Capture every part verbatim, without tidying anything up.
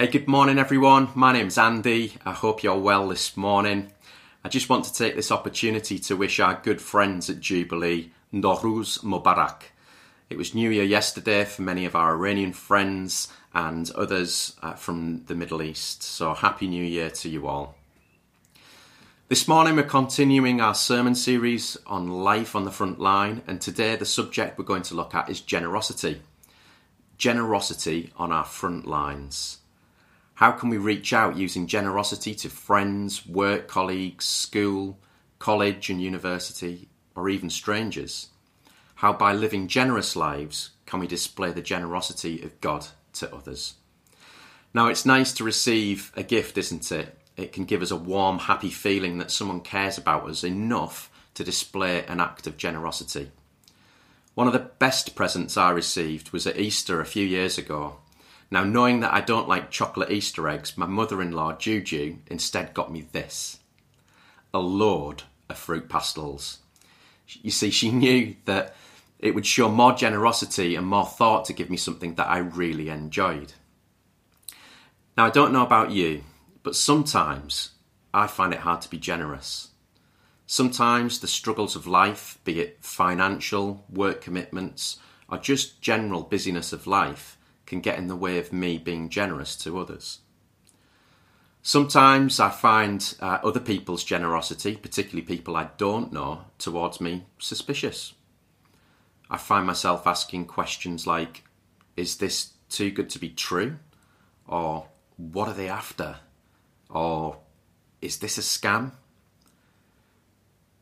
Hey, good morning everyone. My name's Andy. I hope you're well this morning. I just want to take this opportunity to wish our good friends at Jubilee Nowruz Mubarak. It was New Year yesterday for many of our Iranian friends and others uh, from the Middle East. So Happy New Year to you all. This morning we're continuing our sermon series on life on the front line, and today the subject we're going to look at is generosity. Generosity on our front lines. How can we reach out using generosity to friends, work colleagues, school, college and university, or even strangers? How by living generous lives can we display the generosity of God to others? Now, it's nice to receive a gift, isn't it? It can give us a warm, happy feeling that someone cares about us enough to display an act of generosity. One of the best presents I received was at Easter a few years ago. Now, knowing that I don't like chocolate Easter eggs, my mother-in-law, Juju, instead got me this. A load of fruit pastels. You see, she knew that it would show more generosity and more thought to give me something that I really enjoyed. Now, I don't know about you, but sometimes I find it hard to be generous. Sometimes the struggles of life, be it financial, work commitments, or just general busyness of life, can get in the way of me being generous to others. Sometimes I find uh, other people's generosity, particularly people I don't know, towards me suspicious. I find myself asking questions like, is this too good to be true? Or what are they after? Or is this a scam?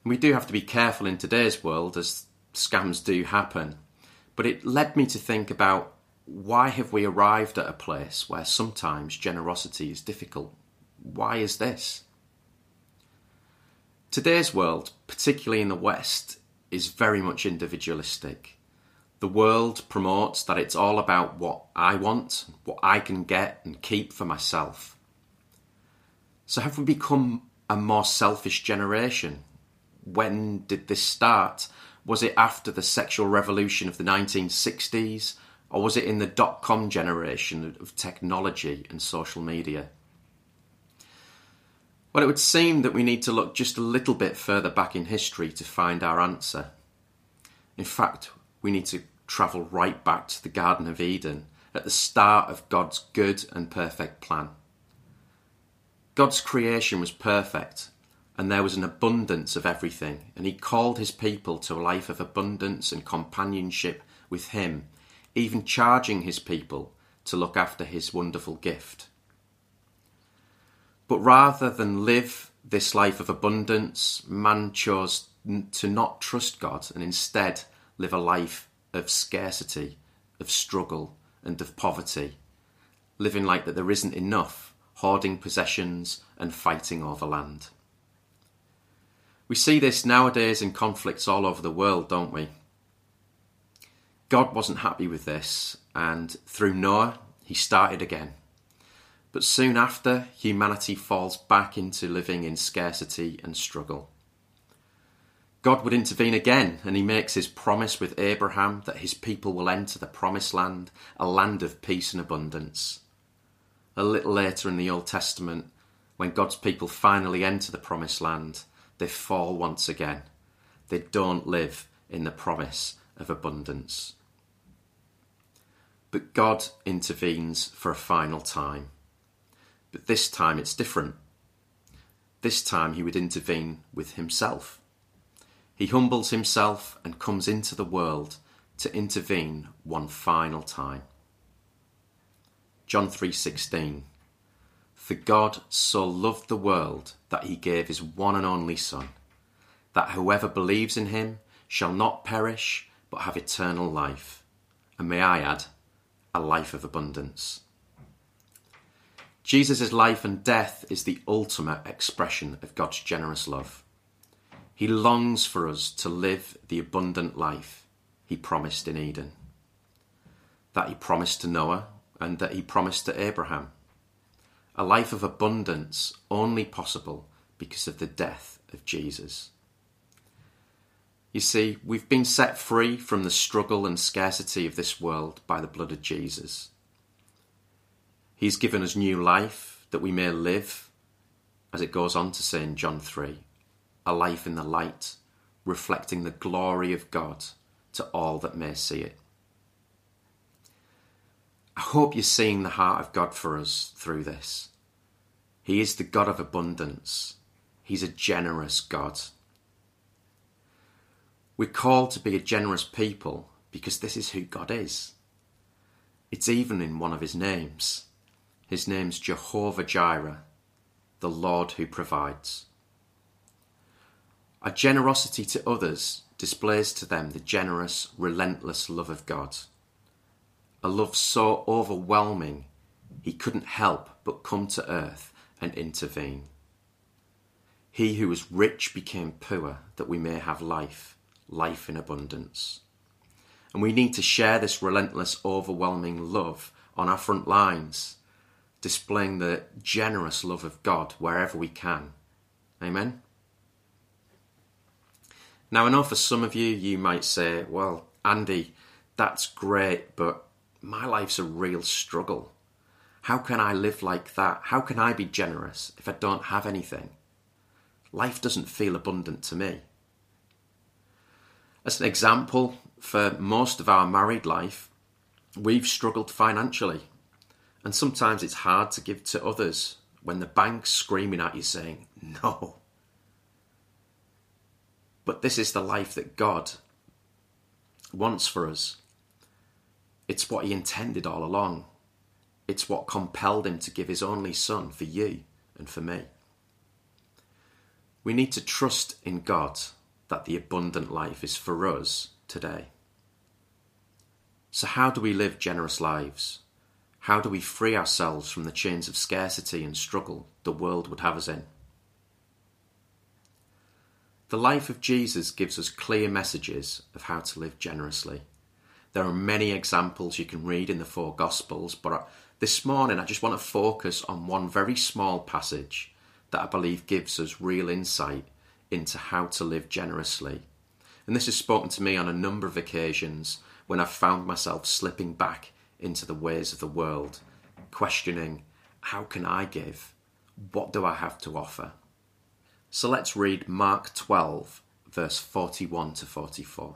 We do have to be careful in today's world, as scams do happen, but it led me to think about, why have we arrived at a place where sometimes generosity is difficult? Why is this? Today's world, particularly in the West, is very much individualistic. The world promotes that it's all about what I want, what I can get and keep for myself. So have we become a more selfish generation? When did this start? Was it after the sexual revolution of the nineteen sixties? Or was it in the dot-com generation of technology and social media? Well, it would seem that we need to look just a little bit further back in history to find our answer. In fact, we need to travel right back to the Garden of Eden, at the start of God's good and perfect plan. God's creation was perfect, and there was an abundance of everything, and he called his people to a life of abundance and companionship with him, even charging his people to look after his wonderful gift. But rather than live this life of abundance, man chose to not trust God and instead live a life of scarcity, of struggle and of poverty, living like that there isn't enough, hoarding possessions and fighting over land. We see this nowadays in conflicts all over the world, don't we? God wasn't happy with this, and through Noah, he started again. But soon after, humanity falls back into living in scarcity and struggle. God would intervene again, and he makes his promise with Abraham that his people will enter the promised land, a land of peace and abundance. A little later in the Old Testament, when God's people finally enter the promised land, they fall once again. They don't live in the promise of abundance. But God intervenes for a final time. But this time it's different. This time he would intervene with himself. He humbles himself and comes into the world to intervene one final time. John three sixteen. For God so loved the world that he gave his one and only Son, that whoever believes in him shall not perish but have eternal life. And may I add, a life of abundance. Jesus' life and death is the ultimate expression of God's generous love. He longs for us to live the abundant life he promised in Eden, that he promised to Noah and that he promised to Abraham. A life of abundance only possible because of the death of Jesus. You see, we've been set free from the struggle and scarcity of this world by the blood of Jesus. He's given us new life that we may live, as it goes on to say in John three, a life in the light, reflecting the glory of God to all that may see it. I hope you're seeing the heart of God for us through this. He is the God of abundance. He's a generous God. We're called to be a generous people because this is who God is. It's even in one of his names. His name's Jehovah Jireh, the Lord who provides. Our generosity to others displays to them the generous, relentless love of God. A love so overwhelming, he couldn't help but come to earth and intervene. He who was rich became poor, that we may have life, life in abundance. And we need to share this relentless, overwhelming love on our front lines, displaying the generous love of God wherever we can. Amen? Now, I know for some of you, you might say, well, Andy, that's great, but my life's a real struggle. How can I live like that? How can I be generous if I don't have anything? Life doesn't feel abundant to me. As an example, for most of our married life, we've struggled financially. And sometimes it's hard to give to others when the bank's screaming at you saying, no. But this is the life that God wants for us. It's what he intended all along. It's what compelled him to give his only son for you and for me. We need to trust in God that the abundant life is for us today. So how do we live generous lives? How do we free ourselves from the chains of scarcity and struggle the world would have us in? The life of Jesus gives us clear messages of how to live generously. There are many examples you can read in the four Gospels, but this morning I just want to focus on one very small passage that I believe gives us real insight into how to live generously. And this has spoken to me on a number of occasions when I've found myself slipping back into the ways of the world, questioning, how can I give? What do I have to offer? So let's read Mark twelve, verse forty-one to forty-four.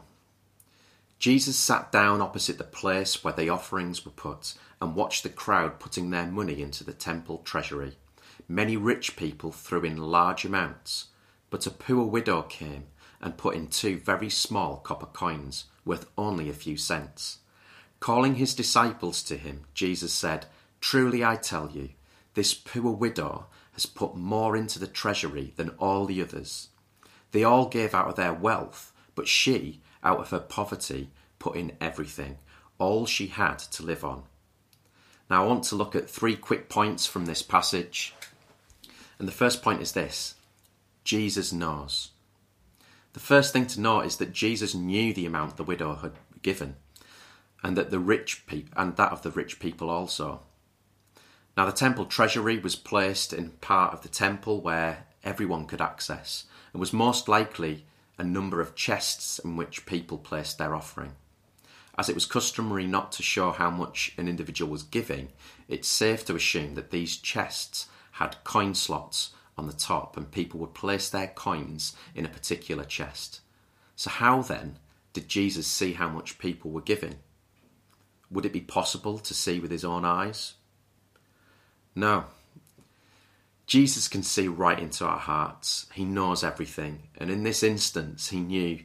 Jesus sat down opposite the place where the offerings were put and watched the crowd putting their money into the temple treasury. Many rich people threw in large amounts, but a poor widow came and put in two very small copper coins worth only a few cents. Calling his disciples to him, Jesus said, "Truly I tell you, this poor widow has put more into the treasury than all the others. They all gave out of their wealth, but she, out of her poverty, put in everything, all she had to live on." Now I want to look at three quick points from this passage. And the first point is this: Jesus knows. The first thing to note is that Jesus knew the amount the widow had given, and that the rich pe- and that of the rich people also. Now the temple treasury was placed in part of the temple where everyone could access, and was most likely a number of chests in which people placed their offering. As it was customary not to show how much an individual was giving, it's safe to assume that these chests had coin slots on the top and people would place their coins in a particular chest. So how then did Jesus see how much people were giving? Would it be possible to see with his own eyes? No. Jesus can see right into our hearts. He knows everything. And in this instance, he knew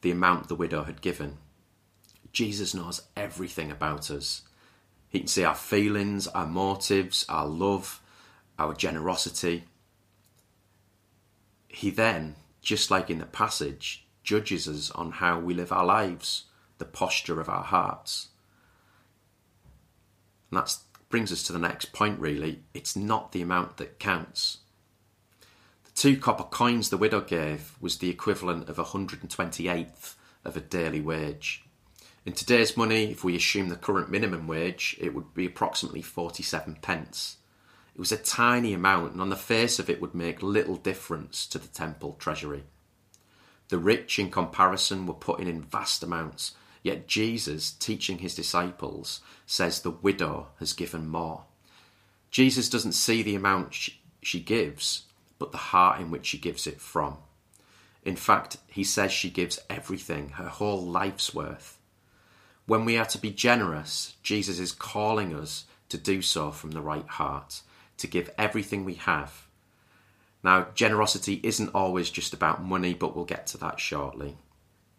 the amount the widow had given. Jesus knows everything about us. He can see our feelings, our motives, our love, our generosity. He then, just like in the passage, judges us on how we live our lives, the posture of our hearts. And that brings us to the next point, really. It's not the amount that counts. The two copper coins the widow gave was the equivalent of a one hundred twenty-eighth of a daily wage. In today's money, if we assume the current minimum wage, it would be approximately forty-seven pence. It was a tiny amount, and on the face of it would make little difference to the temple treasury. The rich, in comparison, were putting in vast amounts, yet Jesus, teaching his disciples, says the widow has given more. Jesus doesn't see the amount she, she gives, but the heart in which she gives it from. In fact, he says she gives everything, her whole life's worth. When we are to be generous, Jesus is calling us to do so from the right heart, to give everything we have. Now, generosity isn't always just about money, but we'll get to that shortly.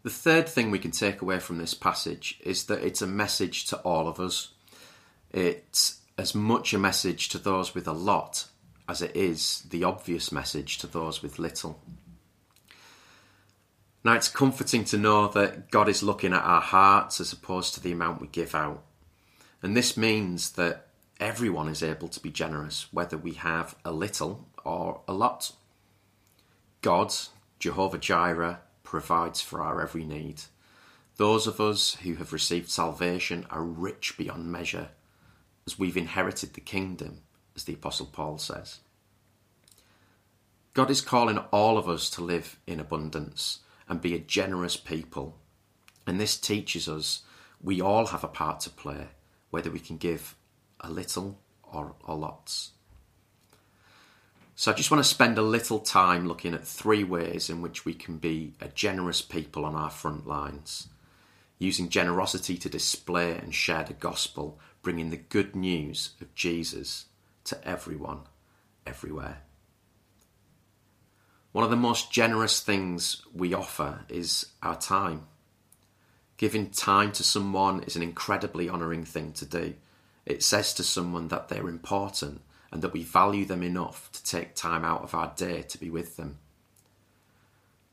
The third thing we can take away from this passage is that it's a message to all of us. It's as much a message to those with a lot as it is the obvious message to those with little. Now, it's comforting to know that God is looking at our hearts as opposed to the amount we give out. And this means that everyone is able to be generous, whether we have a little or a lot. God, Jehovah Jireh, provides for our every need. Those of us who have received salvation are rich beyond measure, as we've inherited the kingdom, as the Apostle Paul says. God is calling all of us to live in abundance and be a generous people. And this teaches us we all have a part to play, whether we can give a little or a lot. So I just want to spend a little time looking at three ways in which we can be a generous people on our front lines, using generosity to display and share the gospel, bringing the good news of Jesus to everyone, everywhere. One of the most generous things we offer is our time. Giving time to someone is an incredibly honouring thing to do. It says to someone that they're important and that we value them enough to take time out of our day to be with them.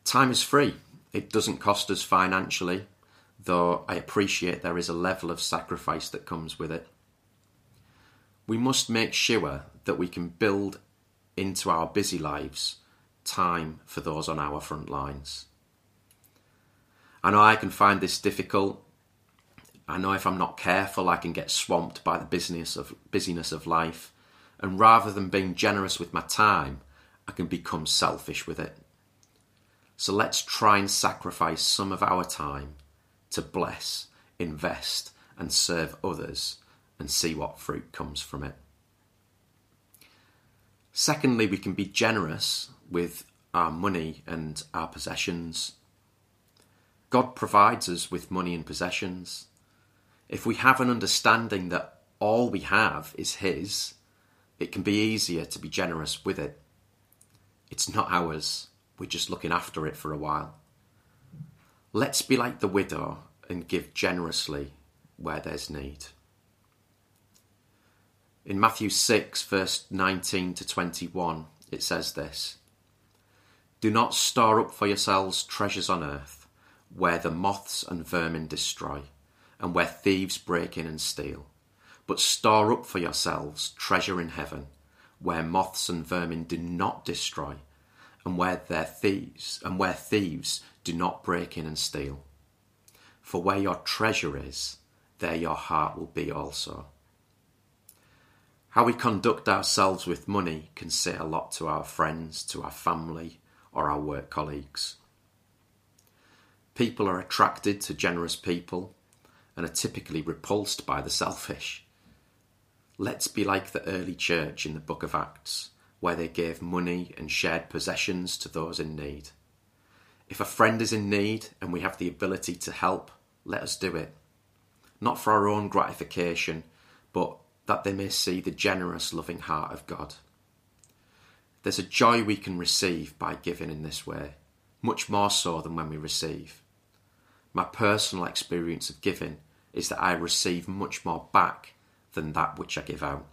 Time is free. It doesn't cost us financially, though I appreciate there is a level of sacrifice that comes with it. We must make sure that we can build into our busy lives time for those on our front lines. I know I can find this difficult. I know if I'm not careful, I can get swamped by the busyness of, busyness of life. And rather than being generous with my time, I can become selfish with it. So let's try and sacrifice some of our time to bless, invest, and serve others and see what fruit comes from it. Secondly, we can be generous with our money and our possessions. God provides us with money and possessions. If we have an understanding that all we have is His, it can be easier to be generous with it. It's not ours, we're just looking after it for a while. Let's be like the widow and give generously where there's need. In Matthew six, verse nineteen to twenty-one, it says this: "Do not store up for yourselves treasures on earth, where the moths and vermin destroy, and where thieves break in and steal. But store up for yourselves treasure in heaven, where moths and vermin do not destroy, and where their thieves and where thieves do not break in and steal. For where your treasure is, there your heart will be also." How we conduct ourselves with money can say a lot to our friends, to our family, or our work colleagues. People are attracted to generous people and are typically repulsed by the selfish. Let's be like the early church in the book of Acts, where they gave money and shared possessions to those in need. If a friend is in need and we have the ability to help, let us do it. Not for our own gratification, but that they may see the generous, loving heart of God. There's a joy we can receive by giving in this way, much more so than when we receive. My personal experience of giving is that I receive much more back than that which I give out.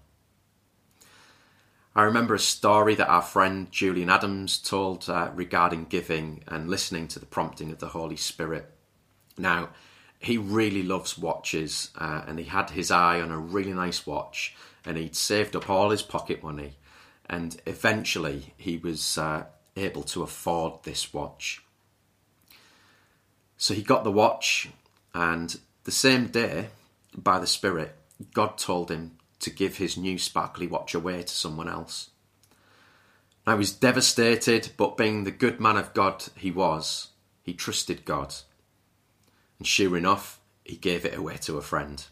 I remember a story that our friend Julian Adams told uh, regarding giving and listening to the prompting of the Holy Spirit. Now, he really loves watches uh, and he had his eye on a really nice watch and he'd saved up all his pocket money, and eventually he was uh, able to afford this watch. So he got the watch, and the same day, by the Spirit, God told him to give his new sparkly watch away to someone else. I was devastated, but being the good man of God he was, he trusted God. And sure enough, he gave it away to a friend.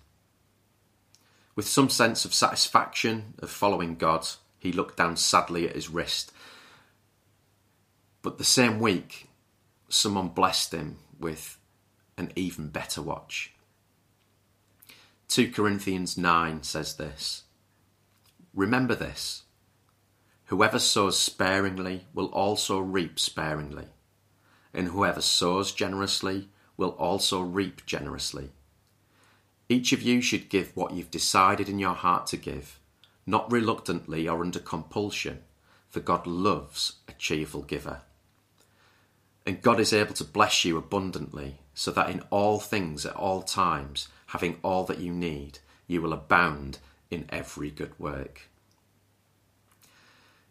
With some sense of satisfaction of following God, he looked down sadly at his wrist. But the same week, someone blessed him with an even better watch. Second Corinthians nine says this, "Remember this, whoever sows sparingly will also reap sparingly, and whoever sows generously will also reap generously. Each of you should give what you've decided in your heart to give, not reluctantly or under compulsion, for God loves a cheerful giver. And God is able to bless you abundantly, so that in all things at all times, having all that you need, you will abound in every good work."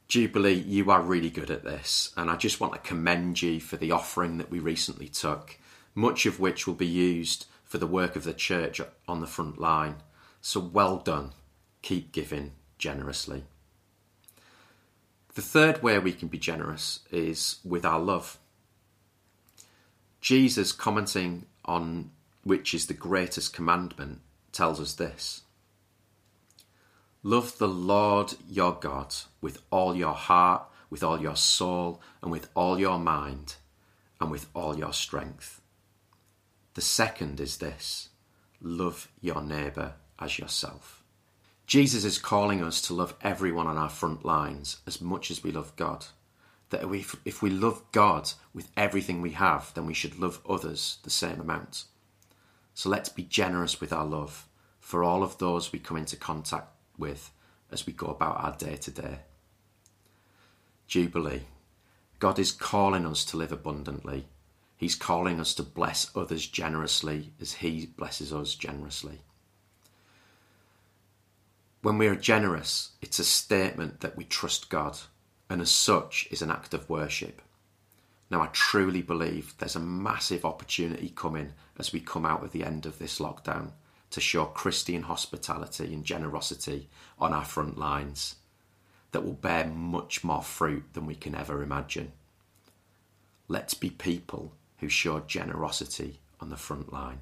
Jubilee, you are really good at this, and I just want to commend you for the offering that we recently took, much of which will be used for the work of the church on the front line. So well done. Keep giving generously. The third way we can be generous is with our love. Jesus, commenting on which is the greatest commandment, tells us this. "Love the Lord your God with all your heart, with all your soul, and with all your mind, and with all your strength. The second is this, love your neighbour as yourself." Jesus is calling us to love everyone on our front lines as much as we love God. That if we love God with everything we have, then we should love others the same amount. So let's be generous with our love for all of those we come into contact with as we go about our day to day. Jubilee, God is calling us to live abundantly. He's calling us to bless others generously as he blesses us generously. When we are generous, it's a statement that we trust God, and as such is an act of worship. Now, I truly believe there's a massive opportunity coming as we come out of the end of this lockdown to show Christian hospitality and generosity on our front lines that will bear much more fruit than we can ever imagine. Let's be people who show generosity on the front line.